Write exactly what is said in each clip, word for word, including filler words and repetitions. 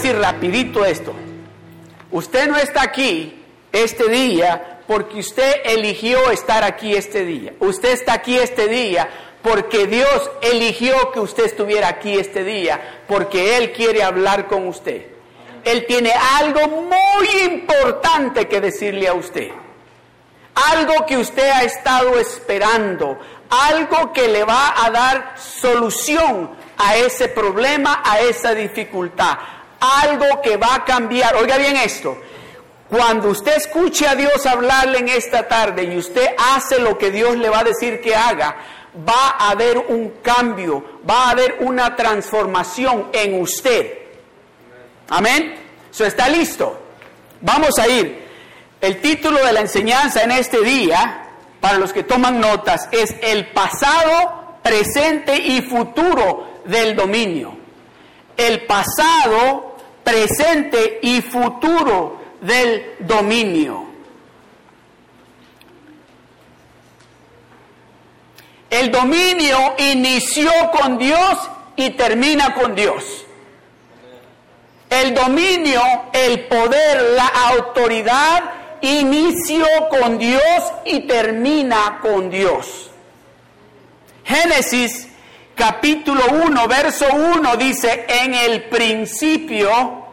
decir rapidito esto. Usted no está aquí este día porque usted eligió estar aquí este día. Usted está aquí este día porque Dios eligió que usted estuviera aquí este día, porque Él quiere hablar con usted. Él tiene algo muy importante que decirle a usted. Algo que usted ha estado esperando, algo que le va a dar solución a ese problema, a esa dificultad, algo que va a cambiar. Oiga bien esto, cuando usted escuche a Dios hablarle en esta tarde y usted hace lo que Dios le va a decir que haga, va a haber un cambio, va a haber una transformación en usted. Amén. ¿So está listo? Vamos a ir. El título de la enseñanza en este día, para los que toman notas, es el pasado, presente y futuro del dominio. El pasado, presente y futuro del dominio. El dominio inició con Dios y termina con Dios. El dominio, el poder, la autoridad inició con Dios y termina con Dios. Génesis capítulo uno, verso uno dice, en el principio,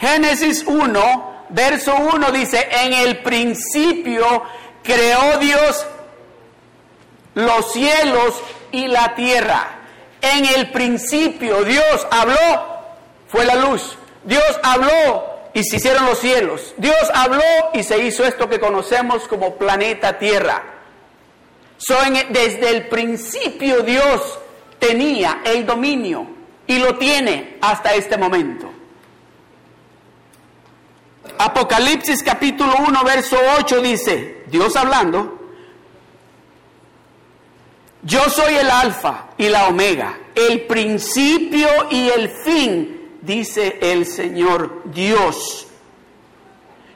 Génesis uno, verso uno dice, en el principio creó Dios los cielos y la tierra. En el principio Dios habló, fue la luz. Dios habló y se hicieron los cielos. Dios habló y se hizo esto que conocemos como planeta Tierra. So, en, desde el principio Dios tenía el dominio y lo tiene hasta este momento. Apocalipsis capítulo uno, verso ocho dice, Dios hablando, yo soy el Alfa y la Omega, el principio y el fin, dice el Señor Dios.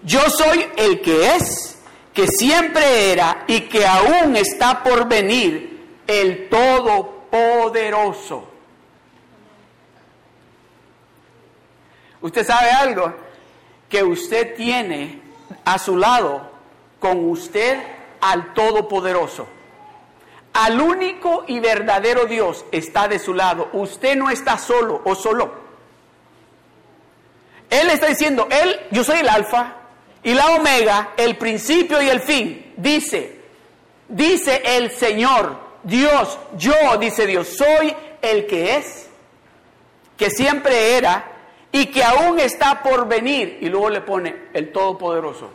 Yo soy el que es, que siempre era y que aún está por venir, el Todopoderoso. Usted sabe algo, que usted tiene a su lado, con usted, al Todopoderoso. Al único y verdadero Dios está de su lado. Usted no está solo o solo. Él está diciendo, él, yo soy el Alfa y la Omega, el principio y el fin. Dice, dice el Señor, Dios, yo, dice Dios, soy el que es, que siempre era y que aún está por venir. Y luego le pone el Todopoderoso.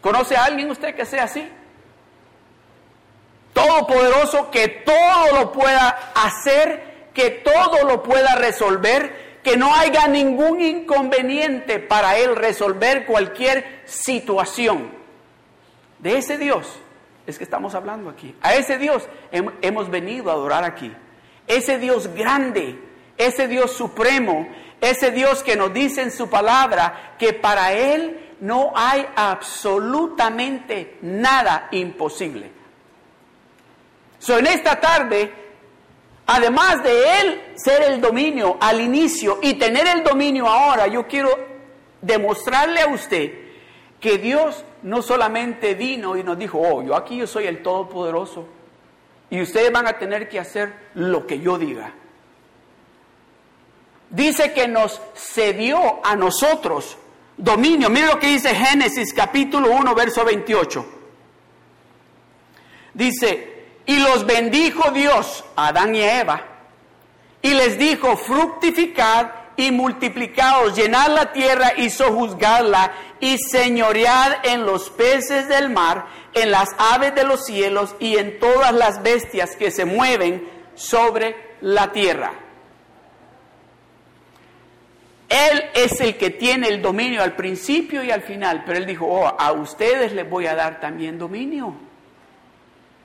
¿Conoce a alguien usted que sea así? Todopoderoso, que todo lo pueda hacer, que todo lo pueda resolver, que no haya ningún inconveniente para Él resolver cualquier situación. De ese Dios es que estamos hablando aquí. A ese Dios hemos venido a adorar aquí. Ese Dios grande, ese Dios supremo, ese Dios que nos dice en su palabra que para Él no hay absolutamente nada imposible. So, en esta tarde, además de Él ser el dominio al inicio y tener el dominio ahora, yo quiero demostrarle a usted que Dios no solamente vino y nos dijo, oh, yo aquí yo soy el Todopoderoso y ustedes van a tener que hacer lo que yo diga. Dice que nos cedió a nosotros dominio. Mire lo que dice Génesis capítulo uno, verso veintiocho. Dice, y los bendijo Dios, a Adán y a Eva, y les dijo, fructificad y multiplicaos, llenad la tierra y sojuzgadla, y señoread en los peces del mar, en las aves de los cielos, y en todas las bestias que se mueven sobre la tierra. Él es el que tiene el dominio al principio y al final, pero Él dijo, oh, a ustedes les voy a dar también dominio.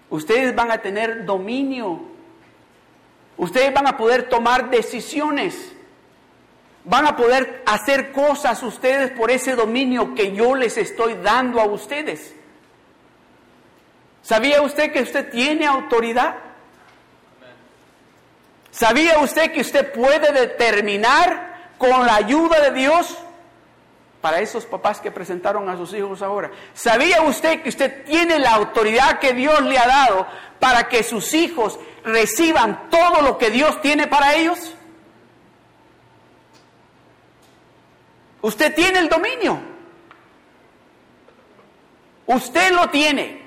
Ustedes van a tener dominio. Ustedes van a poder tomar decisiones. Van a poder hacer cosas ustedes por ese dominio que yo les estoy dando a ustedes. ¿Sabía usted que usted tiene autoridad? ¿Sabía usted que usted puede determinar con la ayuda de Dios para esos papás que presentaron a sus hijos ahora. ¿Sabía usted que usted tiene la autoridad que Dios le ha dado para que sus hijos reciban todo lo que Dios tiene para ellos? Usted tiene el dominio. Usted lo tiene.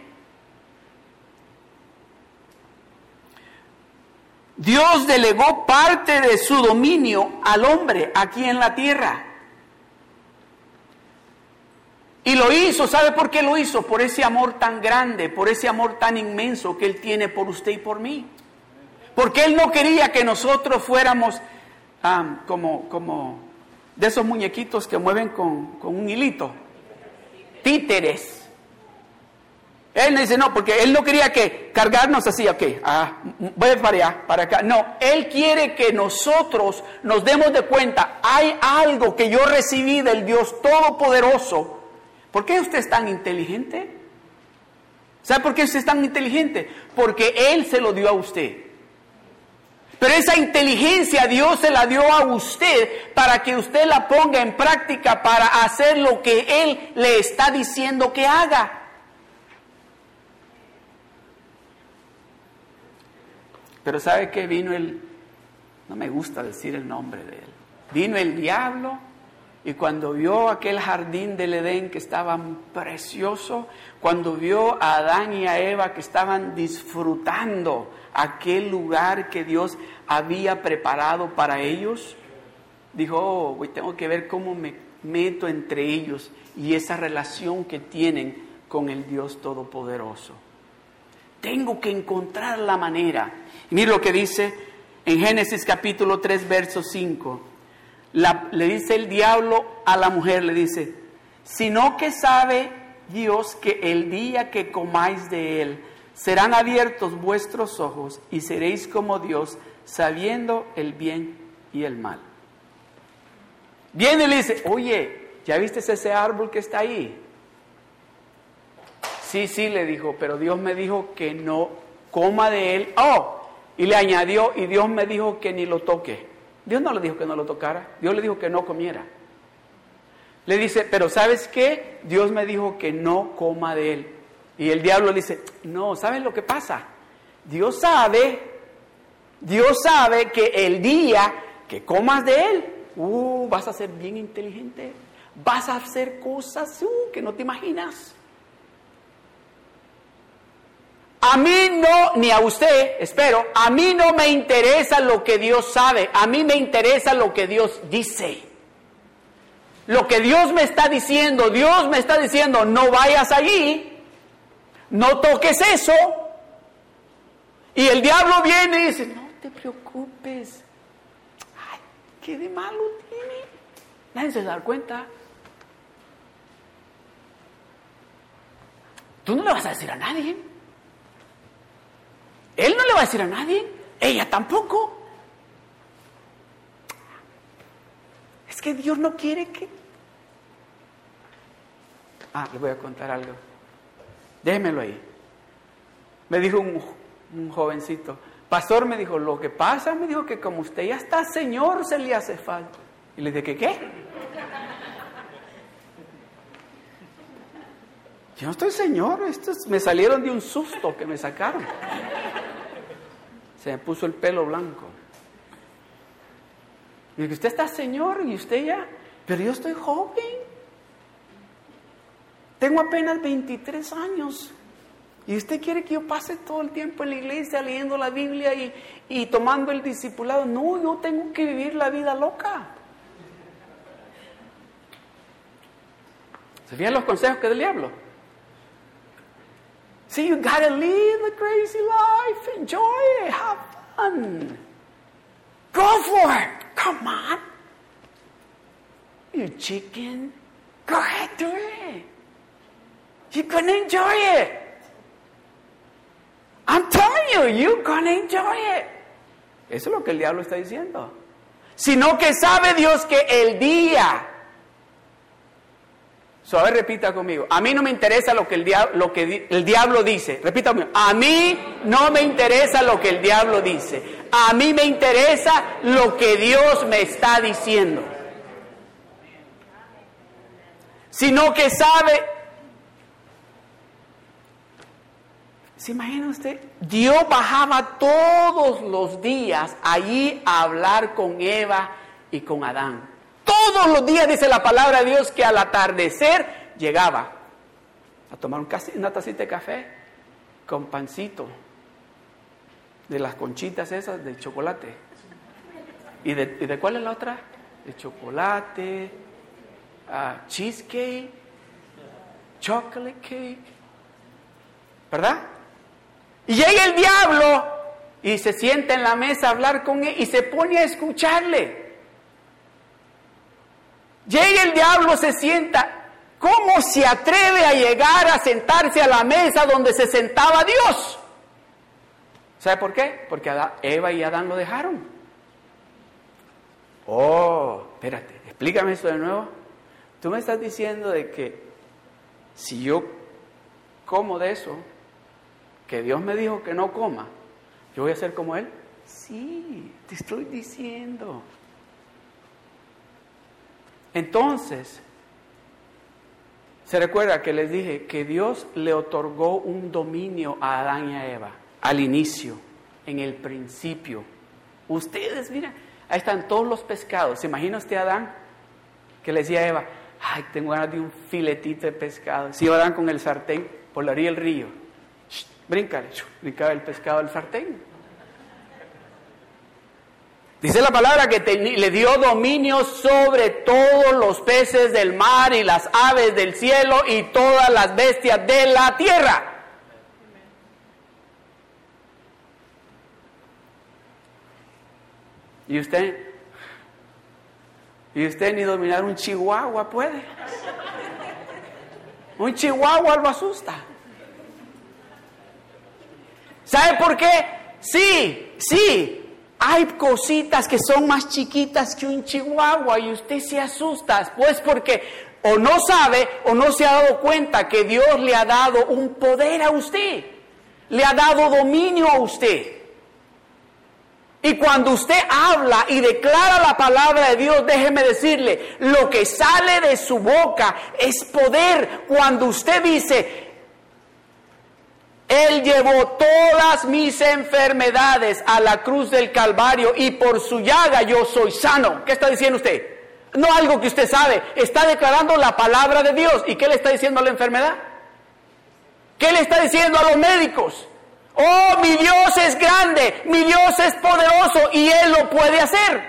Dios delegó parte de su dominio al hombre aquí en la tierra. Y lo hizo, ¿sabe por qué lo hizo? Por ese amor tan grande, por ese amor tan inmenso que Él tiene por usted y por mí. Porque Él no quería que nosotros fuéramos um, como, como de esos muñequitos que mueven con, con un hilito. Títeres. Él dice, no, porque Él no quería que cargarnos así, ok, ah, voy para allá, para acá. No, Él quiere que nosotros nos demos de cuenta, hay algo que yo recibí del Dios Todopoderoso. ¿Por qué usted es tan inteligente? ¿Sabe por qué usted es tan inteligente? Porque Él se lo dio a usted. Pero esa inteligencia Dios se la dio a usted para que usted la ponga en práctica para hacer lo que Él le está diciendo que haga. Pero ¿sabe qué? Vino el... No me gusta decir el nombre de Él. Vino el diablo... Y cuando vio aquel jardín del Edén que estaba precioso, cuando vio a Adán y a Eva que estaban disfrutando aquel lugar que Dios había preparado para ellos, dijo, oh, tengo que ver cómo me meto entre ellos y esa relación que tienen con el Dios Todopoderoso. Tengo que encontrar la manera. Y mira lo que dice en Génesis capítulo tres, verso cinco. La, le dice el diablo a la mujer, le dice, sino que sabe Dios que el día que comáis de él, serán abiertos vuestros ojos y seréis como Dios, sabiendo el bien y el mal. Viene y le dice, oye, ¿ya viste ese árbol que está ahí? Sí, sí, le dijo, pero Dios me dijo que no coma de él. Oh, y le añadió, y Dios me dijo que ni lo toque. Dios no le dijo que no lo tocara. Dios le dijo que no comiera. Le dice, pero ¿sabes qué? Dios me dijo que no coma de él. Y el diablo le dice, no, ¿sabes lo que pasa? Dios sabe, Dios sabe que el día que comas de él, uh, vas a ser bien inteligente. Vas a hacer cosas uh, que no te imaginas. A mí no, ni a usted, espero, a mí no me interesa lo que Dios sabe, a mí me interesa lo que Dios dice. Lo que Dios me está diciendo, Dios me está diciendo, no vayas allí, no toques eso. Y el diablo viene y dice, no te preocupes, ay, qué de malo tiene, nadie se da cuenta. Tú no le vas a decir a nadie. Él no le va a decir a nadie, ella tampoco. Es que Dios no quiere que... Ah, le voy a contar algo. Déjemelo ahí. Me dijo un, un jovencito, pastor, me dijo, lo que pasa, me dijo que como usted ya está señor, se le hace falta. Y le dije, ¿qué qué? Yo no estoy señor, estos me salieron de un susto que me sacaron. Se me puso el pelo blanco. Y dije, usted está señor y usted ya, pero yo estoy joven. Tengo apenas veintitrés años. Y usted quiere que yo pase todo el tiempo en la iglesia leyendo la Biblia y, y tomando el discipulado. No, yo tengo que vivir la vida loca. ¿Se fijan los consejos que del diablo? See, you gotta live the crazy life. Enjoy it. Have fun. Go for it. Come on. You chicken. Go ahead, do it. You're gonna enjoy it. I'm telling you, you're gonna enjoy it. Eso es lo que el diablo está diciendo. Sino que sabe Dios que el día... So, a ver, repita conmigo. A mí no me interesa lo que el diablo, lo que di- el diablo dice. Repita conmigo. A mí no me interesa lo que el diablo dice. A mí me interesa lo que Dios me está diciendo. sino que sabe. ¿Se imagina usted? Dios bajaba todos los días allí a hablar con Eva y con Adán. Todos los días dice la palabra de Dios que al atardecer llegaba a tomar un una tacita de café con pancito de las conchitas esas de chocolate. ¿Y de, y de cuál es la otra? De chocolate, uh, cheesecake, chocolate cake, ¿verdad? Y llega el diablo y se sienta en la mesa a hablar con él y se pone a escucharle. Llega el diablo, se sienta. ¿Cómo se atreve a llegar a sentarse a la mesa donde se sentaba Dios? ¿Sabe por qué? Porque Eva y Adán lo dejaron. Oh, espérate, explícame eso de nuevo. Tú me estás diciendo de que si yo como de eso, que Dios me dijo que no coma, ¿yo voy a ser como Él? Sí, te estoy diciendo. Entonces, se recuerda que les dije que Dios le otorgó un dominio a Adán y a Eva al inicio, en el principio. Ustedes, mira, ahí están todos los pescados. ¿Se imagina usted a Adán? Que le decía a Eva, ay, tengo ganas de un filetito de pescado. Si iba Adán con el sartén por la orilla del río. Shh, bríncale, shh, brincaba el pescado al sartén. Dice la palabra que te, le dio dominio sobre todos los peces del mar y las aves del cielo y todas las bestias de la tierra. Y usted, y usted ni dominar un chihuahua puede. Un chihuahua lo asusta. ¿Sabe por qué? Sí, sí, hay cositas que son más chiquitas que un chihuahua y usted se asusta, pues porque o no sabe o no se ha dado cuenta que Dios le ha dado un poder a usted, le ha dado dominio a usted. Y cuando usted habla y declara la palabra de Dios, déjeme decirle, lo que sale de su boca es poder. Cuando usted dice, Él llevó todas mis enfermedades a la cruz del Calvario y por su llaga yo soy sano. ¿Qué está diciendo usted? No algo que usted sabe, está declarando la palabra de Dios. ¿Y qué le está diciendo a la enfermedad? ¿Qué le está diciendo a los médicos? Oh, mi Dios es grande, mi Dios es poderoso y Él lo puede hacer.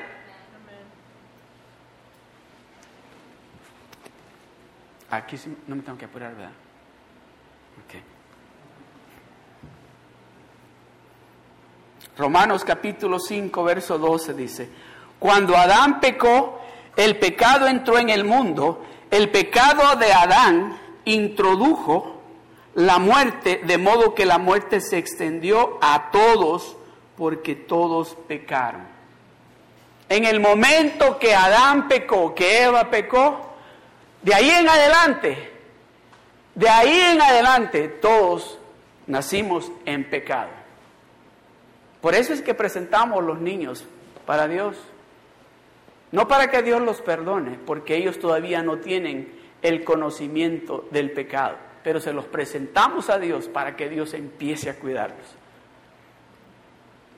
Aquí sí, no me tengo que apurar, ¿verdad? Okay. Romanos capítulo cinco, verso doce dice, cuando Adán pecó, el pecado entró en el mundo, el pecado de Adán introdujo la muerte, de modo que la muerte se extendió a todos, porque todos pecaron. En el momento que Adán pecó, que Eva pecó, de ahí en adelante, de ahí en adelante, todos nacimos en pecado. Por eso es que presentamos los niños para Dios. No para que Dios los perdone, porque ellos todavía no tienen el conocimiento del pecado. Pero se los presentamos a Dios para que Dios empiece a cuidarlos.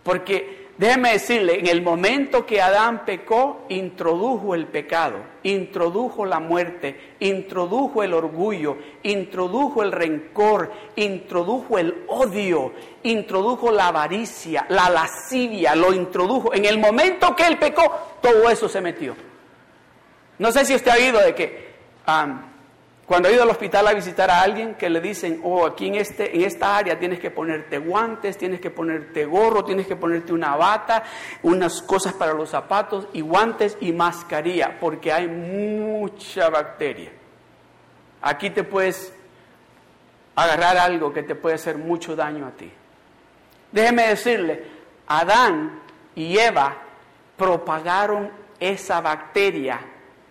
Porque, déjeme decirle, en el momento que Adán pecó, introdujo el pecado, introdujo la muerte, introdujo el orgullo, introdujo el rencor, introdujo el odio, introdujo la avaricia, la lascivia, lo introdujo. En el momento que él pecó, todo eso se metió. No sé si usted ha oído de que... Um, Cuando he ido al hospital a visitar a alguien que le dicen, oh, aquí en, este, en esta área tienes que ponerte guantes, tienes que ponerte gorro, tienes que ponerte una bata, unas cosas para los zapatos y guantes y mascarilla, porque hay mucha bacteria. Aquí te puedes agarrar algo que te puede hacer mucho daño a ti. Déjeme decirle, Adán y Eva propagaron esa bacteria.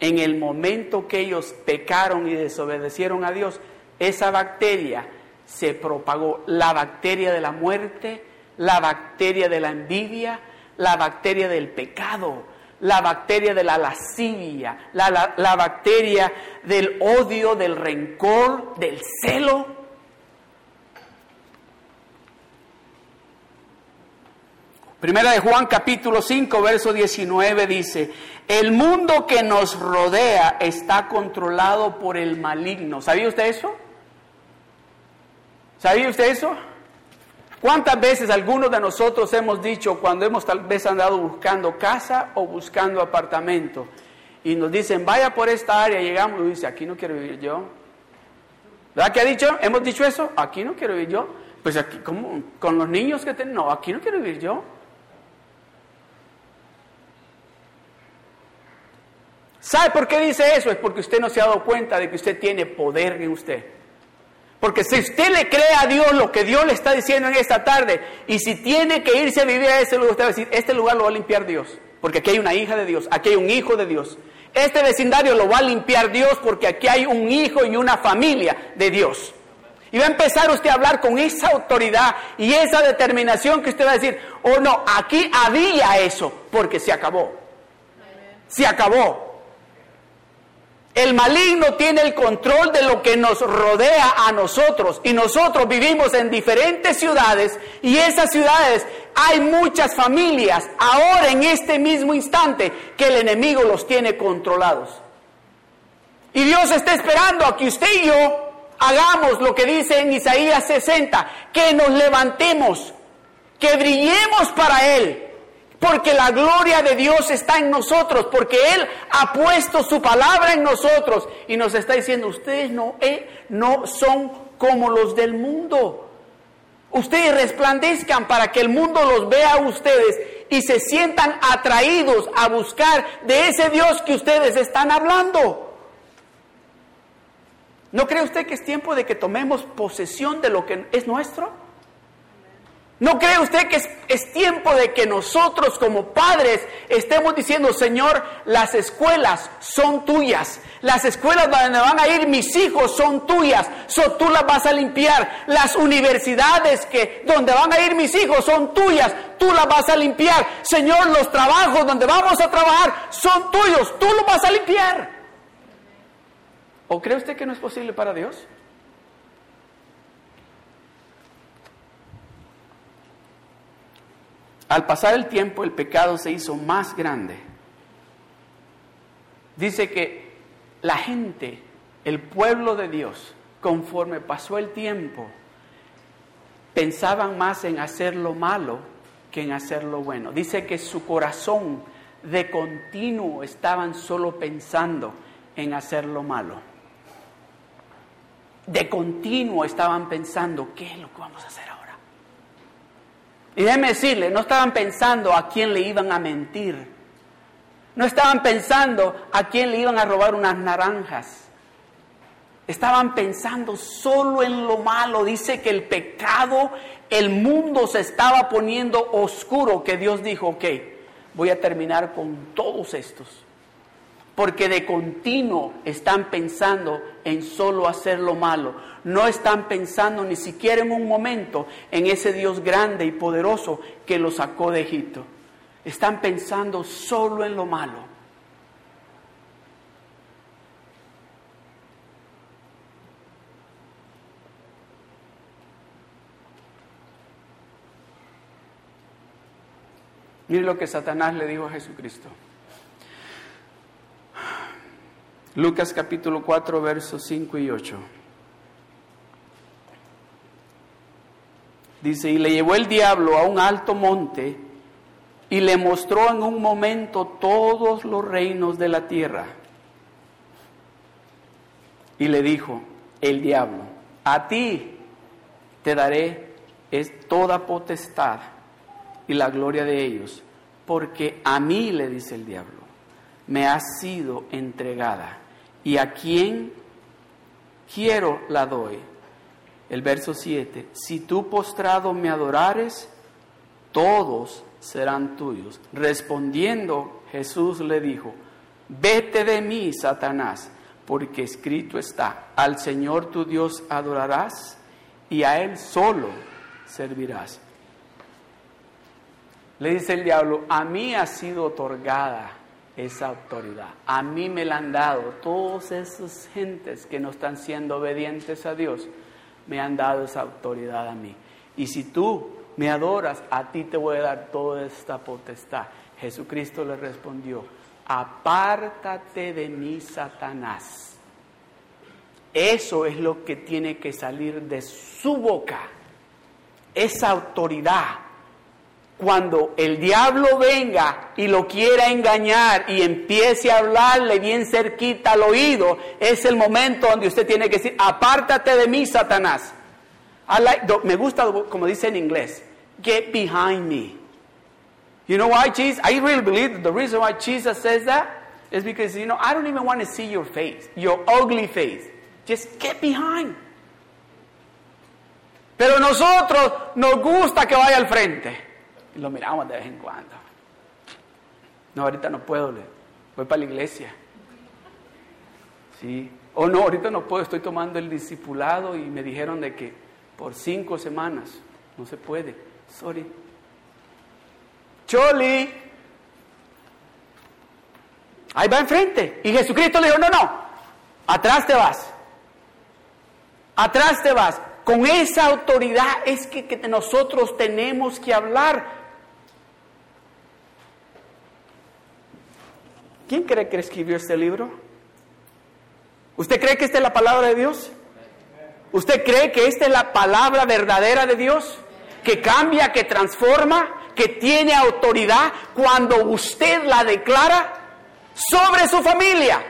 En el momento que ellos pecaron y desobedecieron a Dios, esa bacteria se propagó. La bacteria de la muerte, la bacteria de la envidia, la bacteria del pecado, la bacteria de la lascivia, la, la, la bacteria del odio, del rencor, del celo. Primera de Juan capítulo cinco, verso diecinueve dice, el mundo que nos rodea está controlado por el maligno. ¿Sabía usted eso? ¿Sabía usted eso? ¿Cuántas veces algunos de nosotros hemos dicho, cuando hemos tal vez andado buscando casa o buscando apartamento, y nos dicen, vaya por esta área, llegamos y dice, aquí no quiero vivir yo? ¿Verdad que ha dicho? ¿Hemos dicho eso? Aquí no quiero vivir yo. Pues aquí, ¿cómo? Con los niños que tengo, no, aquí no quiero vivir yo. ¿Sabe por qué dice eso? Es porque usted no se ha dado cuenta de que usted tiene poder en usted. Porque si usted le cree a Dios lo que Dios le está diciendo en esta tarde, y si tiene que irse a vivir a ese lugar, usted va a decir, este lugar lo va a limpiar Dios, porque aquí hay una hija de Dios, aquí hay un hijo de Dios. Este vecindario lo va a limpiar Dios, porque aquí hay un hijo y una familia de Dios. Y va a empezar usted a hablar con esa autoridad y esa determinación que usted va a decir, oh no, aquí había eso, porque se acabó. Se acabó. El maligno tiene el control de lo que nos rodea a nosotros, y nosotros vivimos en diferentes ciudades, y esas ciudades hay muchas familias ahora en este mismo instante que el enemigo los tiene controlados. Y Dios está esperando a que usted y yo hagamos lo que dice en Isaías sesenta, que nos levantemos, que brillemos para Él, porque la gloria de Dios está en nosotros, porque Él ha puesto su palabra en nosotros y nos está diciendo, ustedes no, eh, no son como los del mundo. Ustedes resplandezcan para que el mundo los vea a ustedes y se sientan atraídos a buscar de ese Dios que ustedes están hablando. ¿No cree usted que es tiempo de que tomemos posesión de lo que es nuestro? ¿No cree usted que es, es tiempo de que nosotros como padres estemos diciendo, Señor, las escuelas son tuyas, las escuelas donde van a ir mis hijos son tuyas, so tú las vas a limpiar, las universidades que donde van a ir mis hijos son tuyas, tú las vas a limpiar, Señor, los trabajos donde vamos a trabajar son tuyos, tú los vas a limpiar? ¿O cree usted que no es posible para Dios? Al pasar el tiempo, el pecado se hizo más grande. Dice que la gente, el pueblo de Dios, conforme pasó el tiempo, pensaban más en hacer lo malo que en hacer lo bueno. Dice que su corazón de continuo estaban solo pensando en hacer lo malo. De continuo estaban pensando, ¿qué es lo que vamos a hacer ahora? Y déjeme decirle, no estaban pensando a quién le iban a mentir. No estaban pensando a quién le iban a robar unas naranjas. Estaban pensando solo en lo malo. Dice que el pecado, el mundo se estaba poniendo oscuro, que Dios dijo, ok, voy a terminar con todos estos. Porque de continuo están pensando en solo hacer lo malo. No están pensando ni siquiera en un momento en ese Dios grande y poderoso que los sacó de Egipto. Están pensando solo en lo malo. Miren lo que Satanás le dijo a Jesucristo. Lucas capítulo cuatro, versos cinco y ocho. Dice, y le llevó el diablo a un alto monte y le mostró en un momento todos los reinos de la tierra. Y le dijo el diablo, a ti te daré es toda potestad y la gloria de ellos, porque a mí, le dice el diablo, me ha sido entregada, y a quien quiero la doy. El verso siete, si tú postrado me adorares, todos serán tuyos. Respondiendo, Jesús le dijo, vete de mí, Satanás, porque escrito está, al Señor tu Dios adorarás, y a Él solo servirás. Le dice el diablo, a mí ha sido otorgada esa autoridad. A mí me la han dado todas esas gentes que no están siendo obedientes a Dios, me han dado esa autoridad a mí. Y si tú me adoras, a ti te voy a dar toda esta potestad. Jesucristo le respondió: apártate de mí, Satanás. Eso es lo que tiene que salir de su boca, esa autoridad. Cuando el diablo venga y lo quiera engañar y empiece a hablarle bien cerquita al oído, es el momento donde usted tiene que decir: apártate de mí, Satanás. I like, me gusta, como dice en inglés, get behind me. You know why Jesus? I really believe that the reason why Jesus says that is because, you know, I don't even want to see your face, your ugly face. Just get behind. Pero nosotros nos gusta que vaya al frente. Y lo miramos de vez en cuando. No, ahorita no puedo, voy para la iglesia. Sí. O no, ahorita no puedo, estoy tomando el discipulado y me dijeron de que por cinco semanas no se puede. Sorry. Choli. Ahí va enfrente. Y Jesucristo le dijo: no, no, atrás te vas. Atrás te vas. Con esa autoridad es que, que nosotros tenemos que hablar. ¿Quién cree que escribió este libro? ¿Usted cree que esta es la palabra de Dios? ¿Usted cree que esta es la palabra verdadera de Dios? Que cambia, que transforma, que tiene autoridad cuando usted la declara sobre su familia.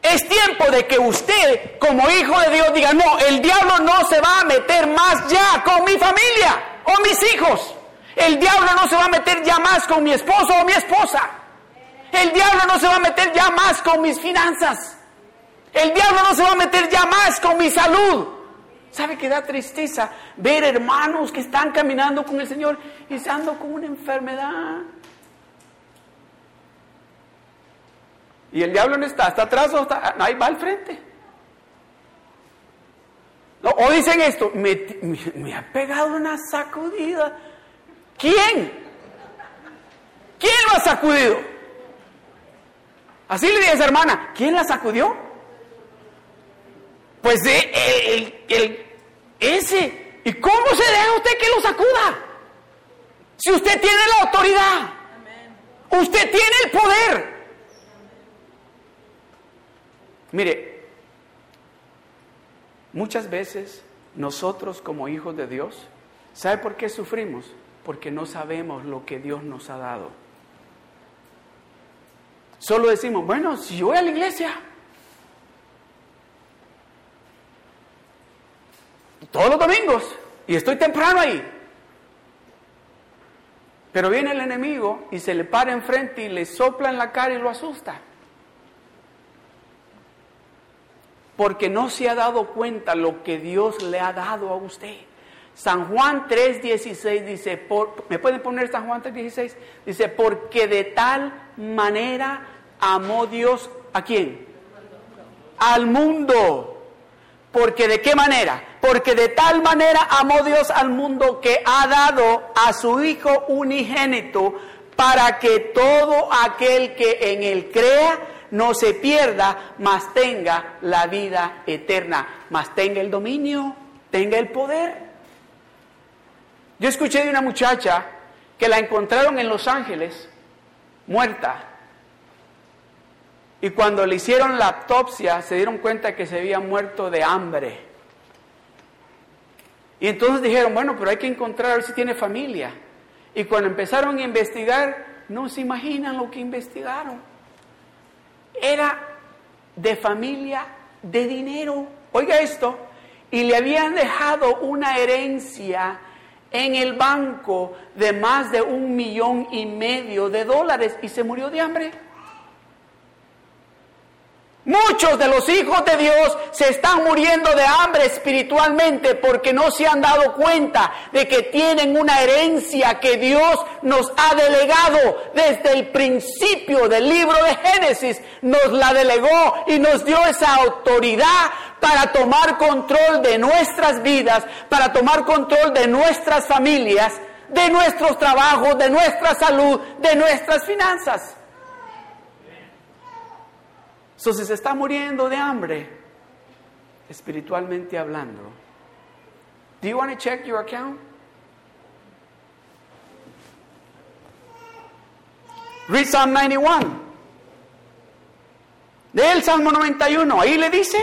Es tiempo de que usted, como hijo de Dios, diga: no, el diablo no se va a meter más ya con mi familia o mis hijos. El diablo no se va a meter ya más con mi esposo o mi esposa. El diablo no se va a meter ya más con mis finanzas. El diablo no se va a meter ya más con mi salud. ¿Sabe qué da tristeza? Ver hermanos que están caminando con el Señor y se andan con una enfermedad. Y el diablo no está, está atrás o está, ahí va al frente. No, o dicen esto: me, me, me ha pegado una sacudida. ¿Quién? ¿Quién lo ha sacudido? Así le dije a esa hermana: ¿quién la sacudió? Pues eh, el, el, ese. ¿Y cómo se deja usted que lo sacuda? Si usted tiene la autoridad, usted tiene el poder. Mire, muchas veces nosotros como hijos de Dios, ¿sabe por qué sufrimos? Porque no sabemos lo que Dios nos ha dado. Solo decimos: bueno, si yo voy a la iglesia, todos los domingos, y estoy temprano ahí. Pero viene el enemigo y se le para enfrente y le sopla en la cara y lo asusta. Porque no se ha dado cuenta lo que Dios le ha dado a usted. San Juan tres dieciséis dice, por, ¿me pueden poner San Juan tres dieciséis? Dice: porque de tal manera amó Dios, ¿a quién? Al mundo. Porque ¿de qué manera? Porque de tal manera amó Dios al mundo que ha dado a su Hijo unigénito para que todo aquel que en él crea no se pierda, mas tenga la vida eterna, mas tenga el dominio, tenga el poder. Yo escuché de una muchacha que la encontraron en Los Ángeles, muerta. Y cuando le hicieron la autopsia, se dieron cuenta que se había muerto de hambre. Y entonces dijeron: bueno, pero hay que encontrar a ver si tiene familia. Y cuando empezaron a investigar, no se imaginan lo que investigaron. Era de familia de dinero, oiga esto, y le habían dejado una herencia en el banco de más de un millón y medio de dólares, y se murió de hambre. Muchos de los hijos de Dios se están muriendo de hambre espiritualmente porque no se han dado cuenta de que tienen una herencia que Dios nos ha delegado desde el principio del libro de Génesis. Nos la delegó y nos dio esa autoridad para tomar control de nuestras vidas, para tomar control de nuestras familias, de nuestros trabajos, de nuestra salud, de nuestras finanzas. So, si se está muriendo de hambre, espiritualmente hablando, do you want to check your account? Read Psalm ninety-one. Lee el Salmo noventa y uno. Ahí le dice.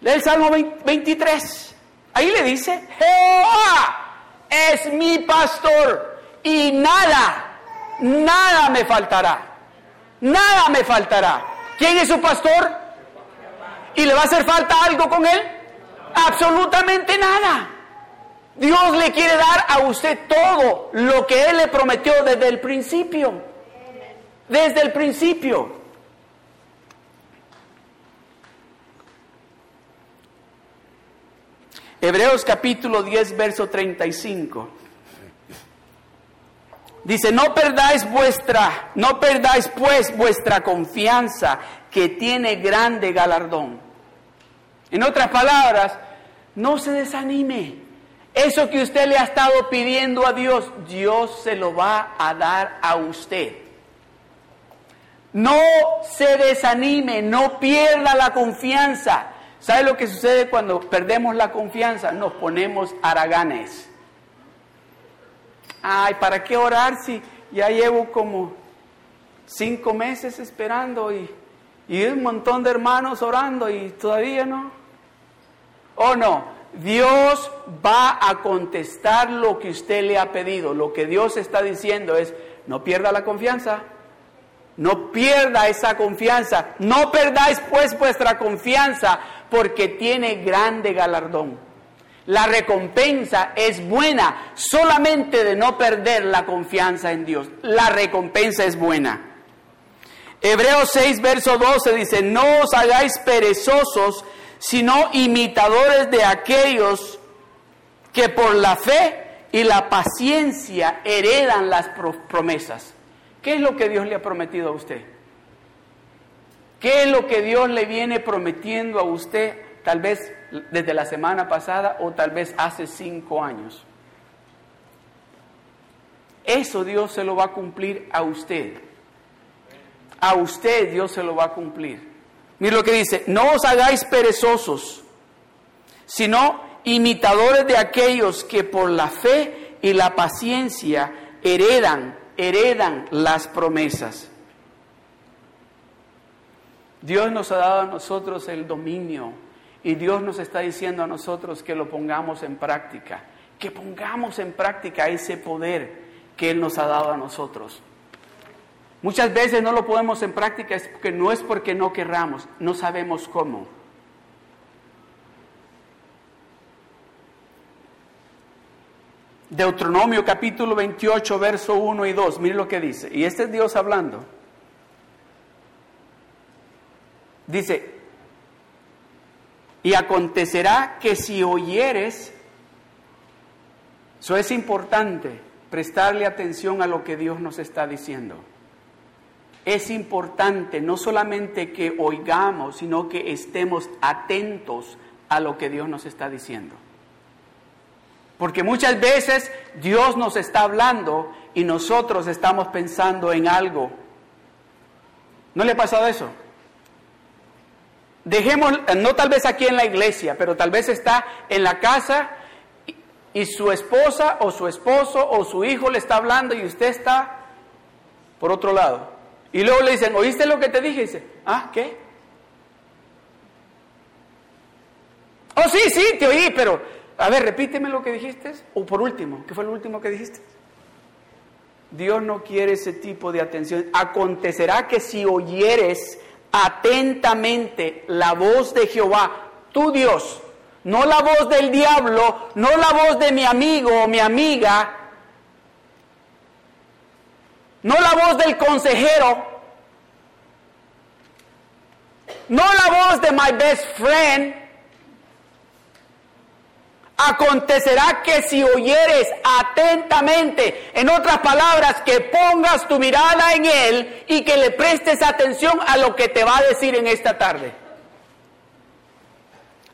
Lee el Salmo veintitrés. Ahí le dice: Jehová es mi pastor y nada, nada me faltará. Nada me faltará. ¿Quién es su pastor? ¿Y le va a hacer falta algo con él? Absolutamente nada. Dios le quiere dar a usted todo lo que Él le prometió desde el principio. Desde el principio. Hebreos capítulo diez, verso treinta y cinco. Dice, no perdáis vuestra, no perdáis pues vuestra confianza, que tiene grande galardón. En otras palabras, no se desanime. Eso que usted le ha estado pidiendo a Dios, Dios se lo va a dar a usted. No se desanime, no pierda la confianza. ¿Sabe lo que sucede cuando perdemos la confianza? Nos ponemos haraganes. Ay, ¿para qué orar si ya llevo como cinco meses esperando y, y un montón de hermanos orando y todavía no? ¿O no? Dios va a contestar lo que usted le ha pedido. Lo que Dios está diciendo es, no pierda la confianza. No pierda esa confianza. No perdáis pues vuestra confianza, porque tiene grande galardón. La recompensa es buena, solamente de no perder la confianza en Dios. La recompensa es buena. Hebreos seis, verso doce dice, no os hagáis perezosos, sino imitadores de aquellos que por la fe y la paciencia heredan las promesas. ¿Qué es lo que Dios le ha prometido a usted? ¿Qué es lo que Dios le viene prometiendo a usted, tal vez desde la semana pasada o tal vez hace cinco años? Eso Dios se lo va a cumplir a usted. A usted Dios se lo va a cumplir. Mira lo que dice, no os hagáis perezosos, sino imitadores de aquellos que por la fe y la paciencia heredan, heredan las promesas. Dios nos ha dado a nosotros el dominio y Dios nos está diciendo a nosotros que lo pongamos en práctica, que pongamos en práctica ese poder que Él nos ha dado a nosotros. Muchas veces no lo ponemos en práctica, es porque no es porque no querramos, no sabemos cómo. Deuteronomio capítulo veintiocho, verso uno y dos, mire lo que dice, y este es Dios hablando. Dice, y acontecerá que si oyeres, eso es importante, prestarle atención a lo que Dios nos está diciendo. Es importante no solamente que oigamos, sino que estemos atentos a lo que Dios nos está diciendo. Porque muchas veces Dios nos está hablando y nosotros estamos pensando en algo. ¿No le ha pasado eso? Dejemos, no tal vez aquí en la iglesia, pero tal vez está en la casa y, y su esposa o su esposo o su hijo le está hablando y usted está por otro lado. Y luego le dicen, ¿oíste lo que te dije? Y dice, ¿ah, qué? Oh, sí, sí, te oí, pero, a ver, repíteme lo que dijiste. O por último, ¿qué fue lo último que dijiste? Dios no quiere ese tipo de atención. Acontecerá que si oyeres atentamente la voz de Jehová, tu Dios, no la voz del diablo, no la voz de mi amigo o mi amiga, no la voz del consejero, no la voz de my best friend. Acontecerá que si oyeres atentamente, en otras palabras, que pongas tu mirada en Él y que le prestes atención a lo que te va a decir en esta tarde.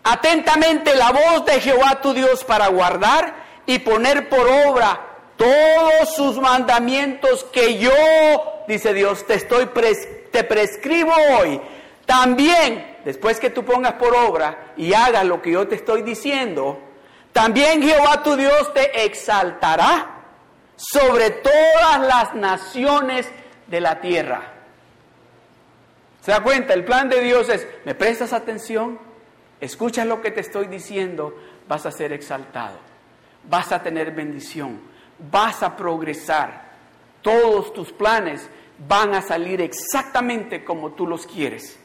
Atentamente la voz de Jehová tu Dios, para guardar y poner por obra todos sus mandamientos que yo, dice Dios, te estoy pres- te prescribo hoy, también, después que tú pongas por obra y hagas lo que yo te estoy diciendo, también Jehová tu Dios te exaltará sobre todas las naciones de la tierra. ¿Se da cuenta? El plan de Dios es, ¿me prestas atención? Escuchas lo que te estoy diciendo, vas a ser exaltado, vas a tener bendición, vas a progresar. Todos tus planes van a salir exactamente como tú los quieres.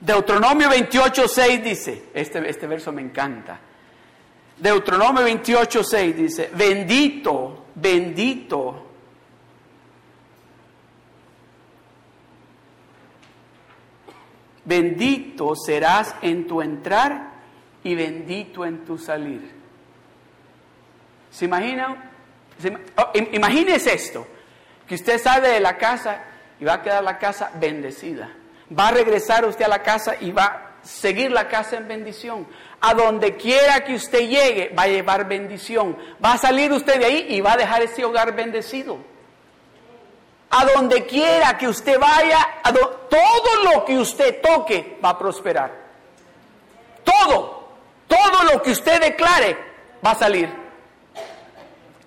Deuteronomio veintiocho seis dice, este, este verso me encanta. Deuteronomio veintiocho seis dice, bendito, bendito. Bendito serás en tu entrar y bendito en tu salir. ¿Se imagina? Imagínese esto, que usted sale de la casa y va a quedar la casa bendecida. Va a regresar usted a la casa y va a seguir la casa en bendición. A donde quiera que usted llegue, va a llevar bendición. Va a salir usted de ahí y va a dejar ese hogar bendecido. A donde quiera que usted vaya, a do- todo lo que usted toque va a prosperar. Todo, todo lo que usted declare va a salir.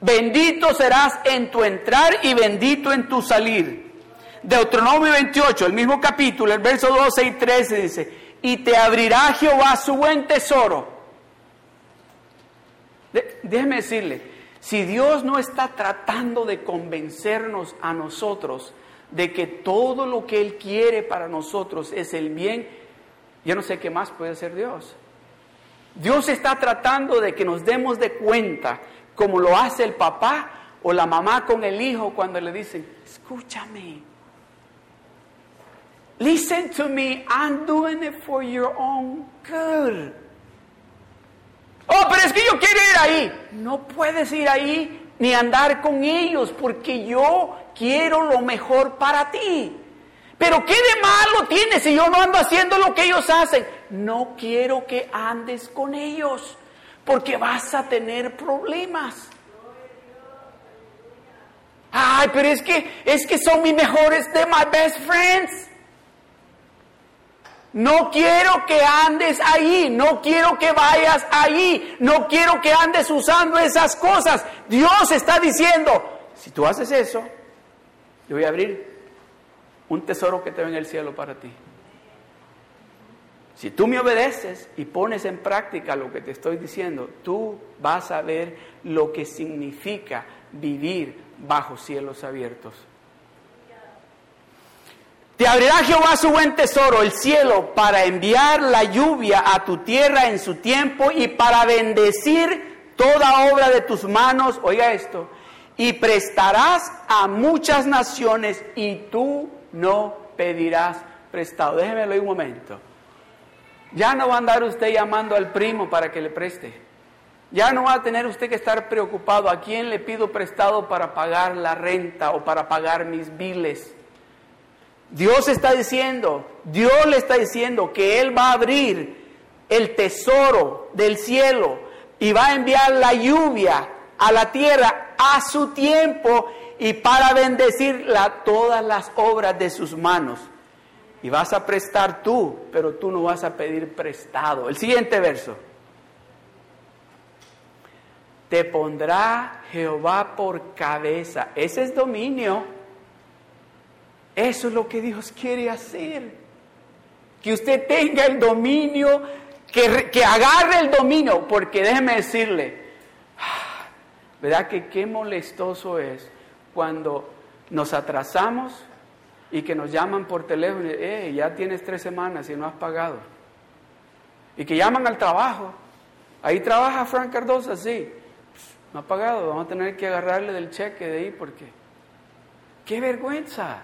Bendito serás en tu entrar y bendito en tu salir. Deuteronomio veintiocho, el mismo capítulo, el verso doce y trece dice, y te abrirá Jehová su buen tesoro. De, déjeme decirle, si Dios no está tratando de convencernos a nosotros de que todo lo que Él quiere para nosotros es el bien, yo no sé qué más puede hacer Dios. Dios está tratando de que nos demos de cuenta, como lo hace el papá o la mamá con el hijo cuando le dicen, escúchame, listen to me, I'm doing it for your own good. Oh, pero es que yo quiero ir ahí. No puedes ir ahí ni andar con ellos porque yo quiero lo mejor para ti. Pero ¿qué de malo tiene si yo no ando haciendo lo que ellos hacen? No quiero que andes con ellos, porque vas a tener problemas. Ay, pero es que, es que son mis mejores, de my best friends. No quiero que andes ahí, no quiero que vayas ahí, no quiero que andes usando esas cosas. Dios está diciendo, si tú haces eso, yo voy a abrir un tesoro que tengo en el cielo para ti. Si tú me obedeces y pones en práctica lo que te estoy diciendo, tú vas a ver lo que significa vivir bajo cielos abiertos. Te abrirá Jehová su buen tesoro, el cielo, para enviar la lluvia a tu tierra en su tiempo y para bendecir toda obra de tus manos. Oiga esto. Y prestarás a muchas naciones y tú no pedirás prestado. Déjemelo ahí un momento. Ya no va a andar usted llamando al primo para que le preste. Ya no va a tener usted que estar preocupado a quién le pido prestado para pagar la renta o para pagar mis biles. Dios está diciendo, Dios le está diciendo que Él va a abrir el tesoro del cielo y va a enviar la lluvia a la tierra a su tiempo y para bendecir la, todas las obras de sus manos. Y vas a prestar tú, pero tú no vas a pedir prestado. El siguiente verso. Te pondrá Jehová por cabeza. Ese es dominio. Eso es lo que Dios quiere hacer. Que usted tenga el dominio, que, que agarre el dominio. Porque déjeme decirle, ¿verdad que qué molestoso es cuando nos atrasamos? Y que nos llaman por teléfono, eh, ya tienes tres semanas y no has pagado. Y que llaman al trabajo. Ahí trabaja Frank Cardoza, sí. Pss, no ha pagado, vamos a tener que agarrarle del cheque de ahí porque... ¡Qué vergüenza!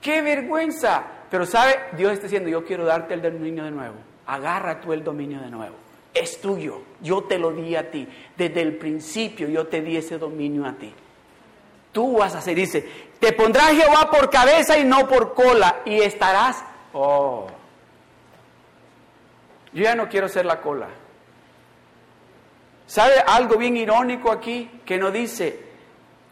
¡Qué vergüenza! Pero sabe, Dios está diciendo, yo quiero darte el dominio de nuevo. Agarra tú el dominio de nuevo. Es tuyo, yo te lo di a ti. Desde el principio yo te di ese dominio a ti. Tú vas a hacer, dice, te pondrá Jehová por cabeza y no por cola, y estarás, oh, yo ya no quiero ser la cola. ¿Sabe algo bien irónico aquí? Que no dice,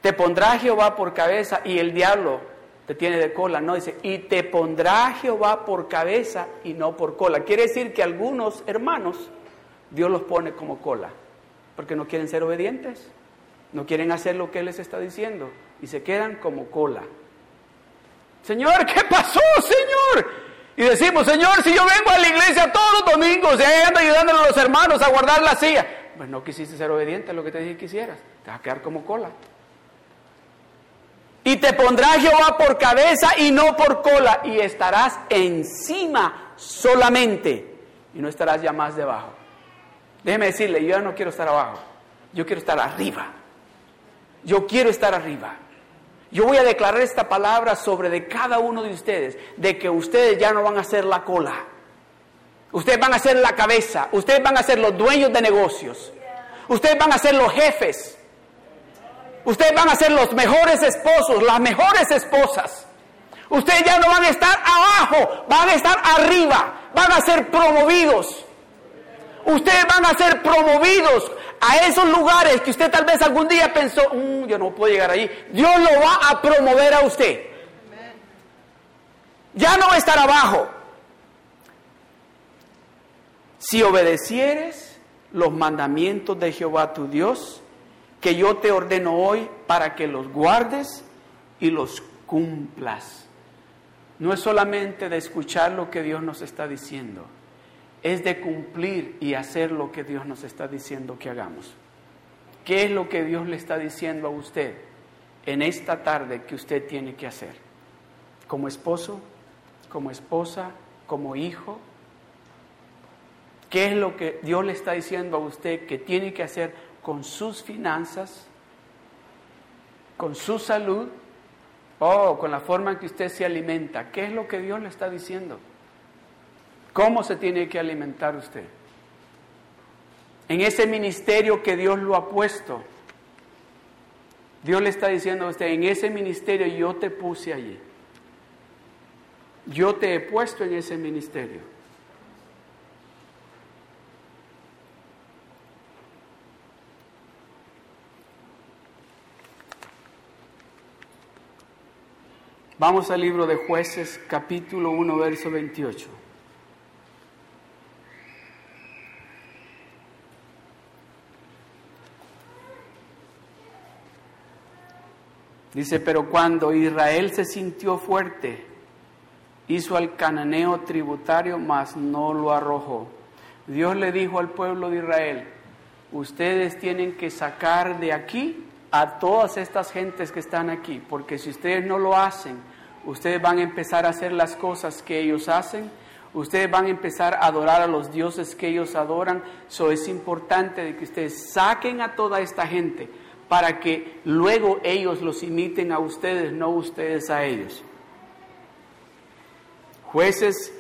Te pondrá Jehová por cabeza y el diablo te tiene de cola. No, dice, y te pondrá Jehová por cabeza y no por cola. Quiere decir que algunos hermanos, Dios los pone como cola, porque no quieren ser obedientes, no quieren hacer lo que Él les está diciendo, y se quedan como cola. Señor, ¿qué pasó, Señor? Y decimos, Señor, si yo vengo a la iglesia todos los domingos, eh, ando ayudándole a los hermanos a guardar la silla. Pues no quisiste ser obediente a lo que te dije que quisieras, te vas a quedar como cola. Y te pondrá Jehová por cabeza y no por cola, y estarás encima solamente, y no estarás ya más debajo. Déjeme decirle, yo ya no quiero estar abajo, yo quiero estar arriba. Yo quiero estar arriba. Yo voy a declarar esta palabra sobre de cada uno de ustedes, de que ustedes ya no van a ser la cola. Ustedes van a ser la cabeza, ustedes van a ser los dueños de negocios. Ustedes van a ser los jefes. Ustedes van a ser los mejores esposos, las mejores esposas. Ustedes ya no van a estar abajo, van a estar arriba, van a ser promovidos. Ustedes van a ser promovidos a esos lugares que usted tal vez algún día pensó, mmm, yo no puedo llegar ahí. Dios lo va a promover a usted. Ya no va a estar abajo. Si obedecieres los mandamientos de Jehová tu Dios, que yo te ordeno hoy para que los guardes y los cumplas. No es solamente de escuchar lo que Dios nos está diciendo, es de cumplir y hacer lo que Dios nos está diciendo que hagamos. ¿Qué es lo que Dios le está diciendo a usted en esta tarde que usted tiene que hacer? Como esposo, como esposa, como hijo. ¿Qué es lo que Dios le está diciendo a usted que tiene que hacer con sus finanzas, con su salud, o con la forma en que usted se alimenta? ¿Qué es lo que Dios le está diciendo? ¿Cómo se tiene que alimentar usted? En ese ministerio que Dios lo ha puesto, Dios le está diciendo a usted, en ese ministerio yo te puse allí. Yo te he puesto en ese ministerio. Vamos al libro de Jueces, capítulo uno, verso veintiocho. Dice, pero cuando Israel se sintió fuerte, hizo al cananeo tributario, mas no lo arrojó. Dios le dijo al pueblo de Israel, ustedes tienen que sacar de aquí a todas estas gentes que están aquí, porque si ustedes no lo hacen, ustedes van a empezar a hacer las cosas que ellos hacen, ustedes van a empezar a adorar a los dioses que ellos adoran. So es importante de que ustedes saquen a toda esta gente, para que luego ellos los imiten a ustedes, no ustedes a ellos. Jueces,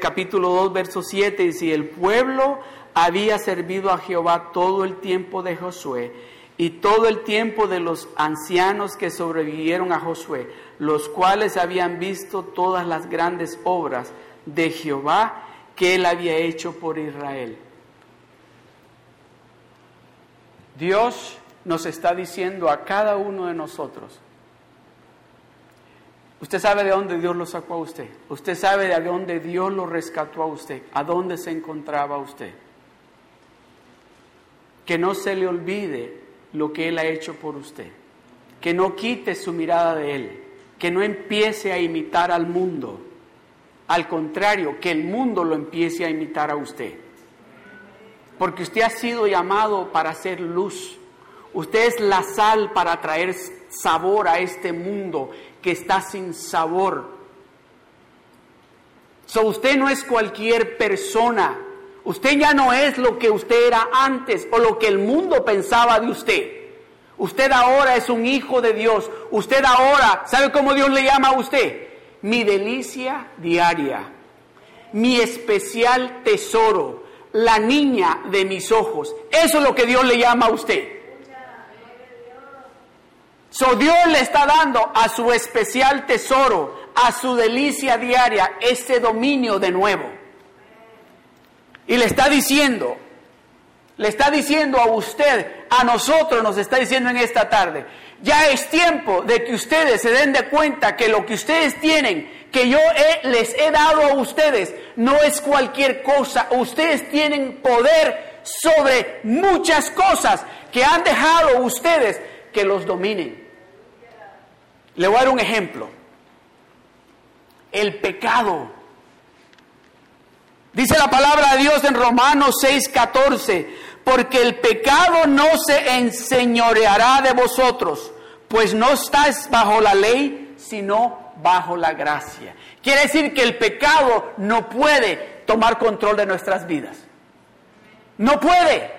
capítulo dos, verso siete, dice, y el pueblo había servido a Jehová todo el tiempo de Josué, y todo el tiempo de los ancianos que sobrevivieron a Josué, los cuales habían visto todas las grandes obras de Jehová que él había hecho por Israel. Dios nos está diciendo a cada uno de nosotros. Usted sabe de dónde Dios lo sacó a usted. Usted sabe de dónde Dios lo rescató a usted. A dónde se encontraba usted. Que no se le olvide lo que Él ha hecho por usted. Que no quite su mirada de Él. Que no empiece a imitar al mundo. Al contrario, que el mundo lo empiece a imitar a usted. Porque usted ha sido llamado para hacer luz. Usted es la sal para traer sabor a este mundo que está sin sabor. So, usted no es cualquier persona. Usted ya no es lo que usted era antes o lo que el mundo pensaba de usted. Usted ahora es un hijo de Dios. Usted ahora, ¿sabe cómo Dios le llama a usted? Mi delicia diaria, mi especial tesoro, la niña de mis ojos. Eso es lo que Dios le llama a usted. So, Dios le está dando a su especial tesoro, a su delicia diaria, ese dominio de nuevo. Y le está diciendo, le está diciendo a usted, a nosotros nos está diciendo en esta tarde, ya es tiempo de que ustedes se den de cuenta que lo que ustedes tienen, que yo he, les he dado a ustedes, no es cualquier cosa. Ustedes tienen poder sobre muchas cosas que han dejado ustedes que los dominen. Le voy a dar un ejemplo. El pecado. Dice la palabra de Dios en Romanos seis catorce, porque el pecado no se enseñoreará de vosotros, pues no estáis bajo la ley, sino bajo la gracia. Quiere decir que el pecado no puede tomar control de nuestras vidas. No puede.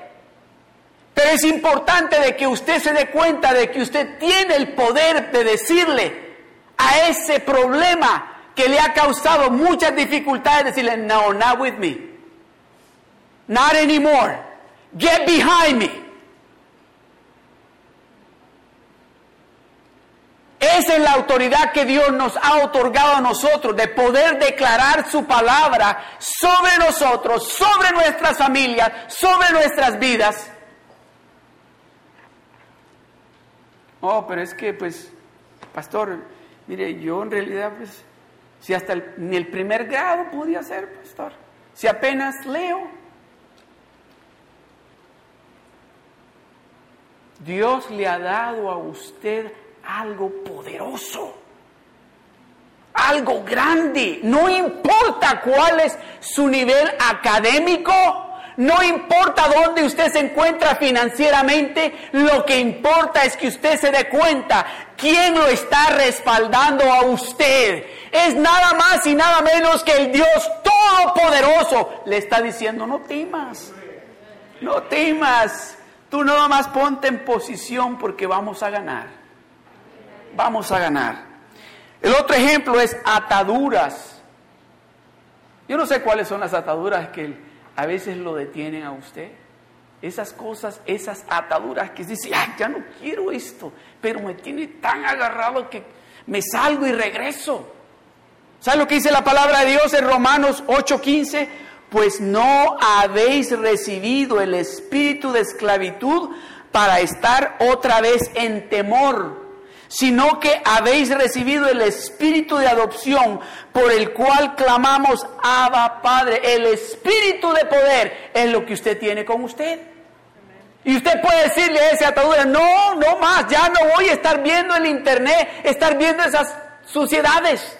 Pero es importante de que usted se dé cuenta de que usted tiene el poder de decirle a ese problema que le ha causado muchas dificultades, decirle, no, not with me, not anymore, get behind me. Esa es la autoridad que Dios nos ha otorgado a nosotros, de poder declarar su palabra sobre nosotros, sobre nuestras familias, sobre nuestras vidas. Oh, pero es que, pues, pastor, mire, yo en realidad, pues, si hasta el, ni el primer grado podía hacer, pastor, si apenas leo. Dios le ha dado a usted algo poderoso, algo grande. No importa cuál es su nivel académico. No importa dónde usted se encuentra financieramente, lo que importa es que usted se dé cuenta quién lo está respaldando a usted. Es nada más y nada menos que el Dios Todopoderoso le está diciendo, no temas, no temas, tú nada más ponte en posición porque vamos a ganar, vamos a ganar. El otro ejemplo es ataduras. Yo no sé cuáles son las ataduras que el a veces lo detienen a usted. Esas cosas, esas ataduras que dice, ay, ya no quiero esto, pero me tiene tan agarrado que me salgo y regreso. ¿Sabe lo que dice la palabra de Dios en Romanos ocho quince? Pues no habéis recibido el espíritu de esclavitud para estar otra vez en temor, sino que habéis recibido el Espíritu de adopción, por el cual clamamos, Abba, Padre. El Espíritu de poder es lo que usted tiene con usted. Y usted puede decirle a esa atadura, no, no más, ya no voy a estar viendo el internet, estar viendo esas suciedades.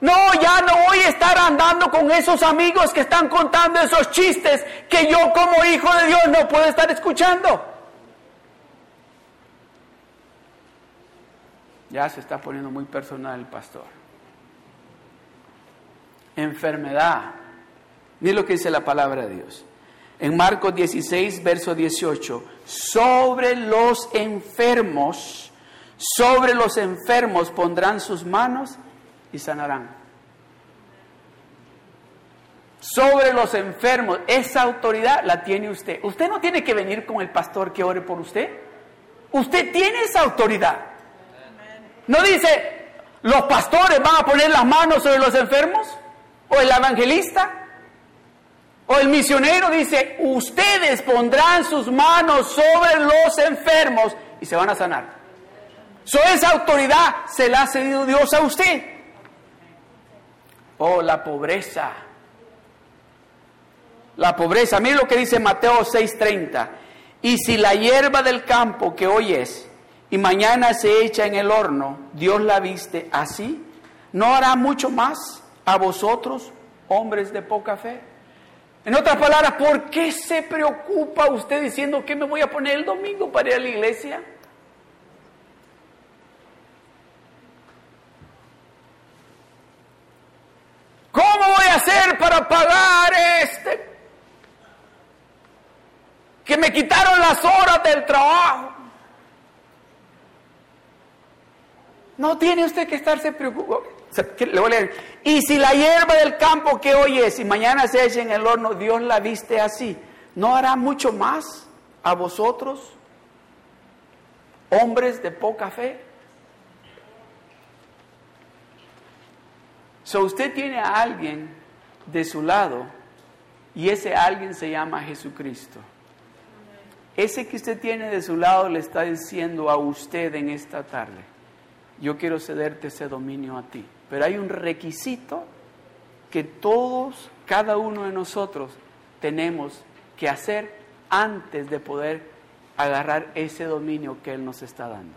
No, ya no voy a estar andando con esos amigos que están contando esos chistes que yo como hijo de Dios no puedo estar escuchando. Ya se está poniendo muy personal el pastor. Enfermedad. Mira lo que dice la palabra de Dios. En Marcos dieciséis, verso dieciocho. Sobre los enfermos, sobre los enfermos pondrán sus manos y sanarán. Sobre los enfermos. Esa autoridad la tiene usted. Usted no tiene que venir con el pastor que ore por usted. Usted tiene esa autoridad. No dice, los pastores van a poner las manos sobre los enfermos, o el evangelista, o el misionero dice, ustedes pondrán sus manos sobre los enfermos y se van a sanar. So, esa autoridad se la ha cedido Dios a usted. Oh, la pobreza. La pobreza. Mire lo que dice Mateo seis treinta. Y si la hierba del campo que hoy es y mañana se echa en el horno, Dios la viste así, ¿no hará mucho más a vosotros, hombres de poca fe? En otras palabras, ¿por qué se preocupa usted diciendo que me voy a poner el domingo para ir a la iglesia? ¿Cómo voy a hacer para pagar este? Que me quitaron las horas del trabajo. No tiene usted que estarse preocupado. Le voy a leer. Y si la hierba del campo que hoy es y mañana se echa en el horno, Dios la viste así, ¿no hará mucho más a vosotros, hombres de poca fe? So, usted tiene a alguien de su lado y ese alguien se llama Jesucristo. Ese que usted tiene de su lado le está diciendo a usted en esta tarde, yo quiero cederte ese dominio a ti. Pero hay un requisito que todos, cada uno de nosotros, tenemos que hacer antes de poder agarrar ese dominio que Él nos está dando.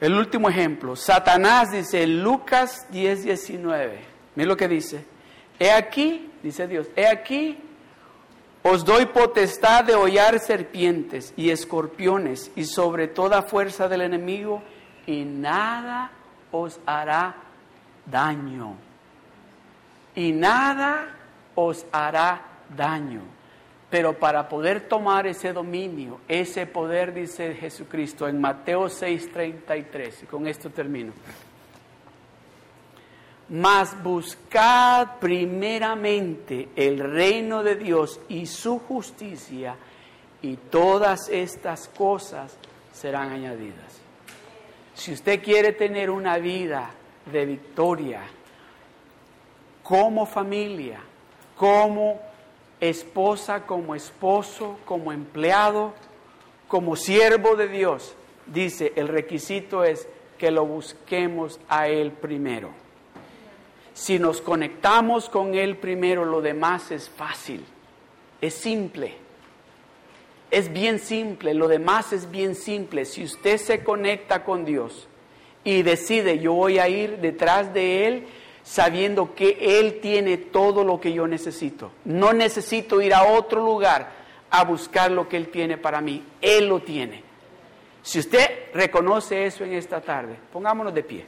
El último ejemplo, Satanás dice en Lucas diez diecinueve, mira lo que dice, he aquí, dice Dios, he aquí, os doy potestad de hollar serpientes y escorpiones y sobre toda fuerza del enemigo y nada os hará daño. Y nada os hará daño. Pero para poder tomar ese dominio, ese poder, dice Jesucristo en Mateo seis treinta y tres, y con esto termino. Mas buscad primeramente el reino de Dios y su justicia, y todas estas cosas serán añadidas. Si usted quiere tener una vida de victoria, como familia, como esposa, como esposo, como empleado, como siervo de Dios, dice, el requisito es que lo busquemos a Él primero. Si nos conectamos con Él primero, lo demás es fácil, es simple, es bien simple, lo demás es bien simple. Si usted se conecta con Dios y decide, yo voy a ir detrás de Él, sabiendo que Él tiene todo lo que yo necesito. No necesito ir a otro lugar a buscar lo que Él tiene para mí. Él lo tiene. Si usted reconoce eso en esta tarde, pongámonos de pie.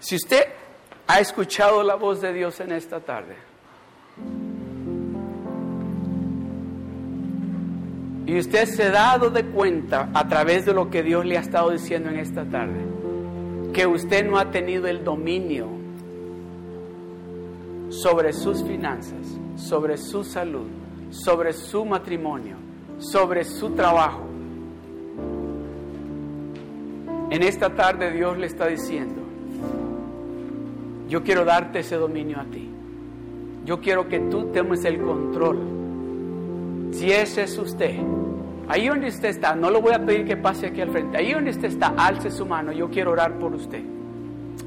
Si usted ha escuchado la voz de Dios en esta tarde, y usted se ha dado de cuenta a través de lo que Dios le ha estado diciendo en esta tarde, que usted no ha tenido el dominio sobre sus finanzas, sobre su salud, sobre su matrimonio, sobre su trabajo. En esta tarde Dios le está diciendo, yo quiero darte ese dominio a ti. Yo quiero que tú tomes el control. Si ese es usted, ahí donde usted está, no lo voy a pedir que pase aquí al frente. Ahí donde usted está, alce su mano. Yo quiero orar por usted.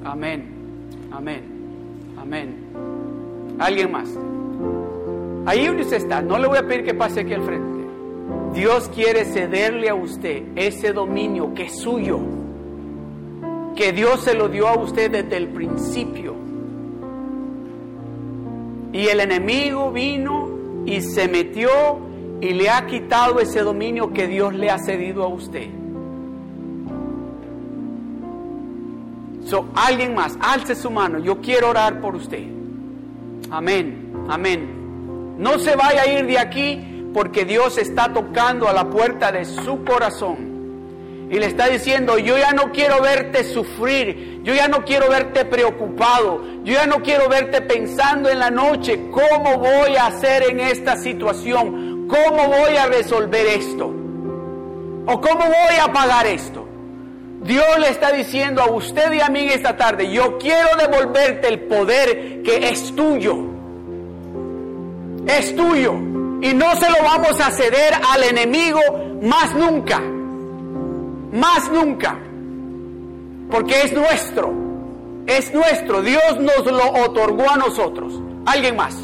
Amén. Amén. Amén. ¿Alguien más? Ahí donde usted está, no le voy a pedir que pase aquí al frente. Dios quiere cederle a usted ese dominio que es suyo, que Dios se lo dio a usted desde el principio. Y el enemigo vino y se metió y le ha quitado ese dominio que Dios le ha cedido a usted. So, alguien más, alce su mano. Yo quiero orar por usted. Amén, amén. No se vaya a ir de aquí porque Dios está tocando a la puerta de su corazón. Y le está diciendo, yo ya no quiero verte sufrir, yo ya no quiero verte preocupado, yo ya no quiero verte pensando en la noche, ¿cómo voy a hacer en esta situación? ¿Cómo voy a resolver esto? ¿O cómo voy a pagar esto? Dios le está diciendo a usted y a mí esta tarde, yo quiero devolverte el poder que es tuyo, es tuyo, y no se lo vamos a ceder al enemigo más nunca. Más nunca, porque es nuestro, es nuestro, Dios nos lo otorgó a nosotros. Alguien más.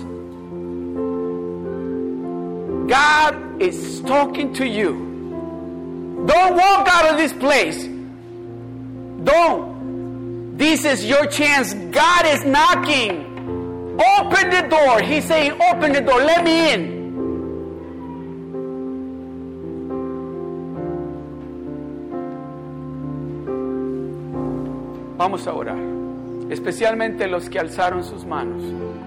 God is talking to you. Don't walk out of this place. Don't. This is your chance. God is knocking. Open the door. He's saying, open the door. Let me in. Vamos a orar, especialmente los que alzaron sus manos.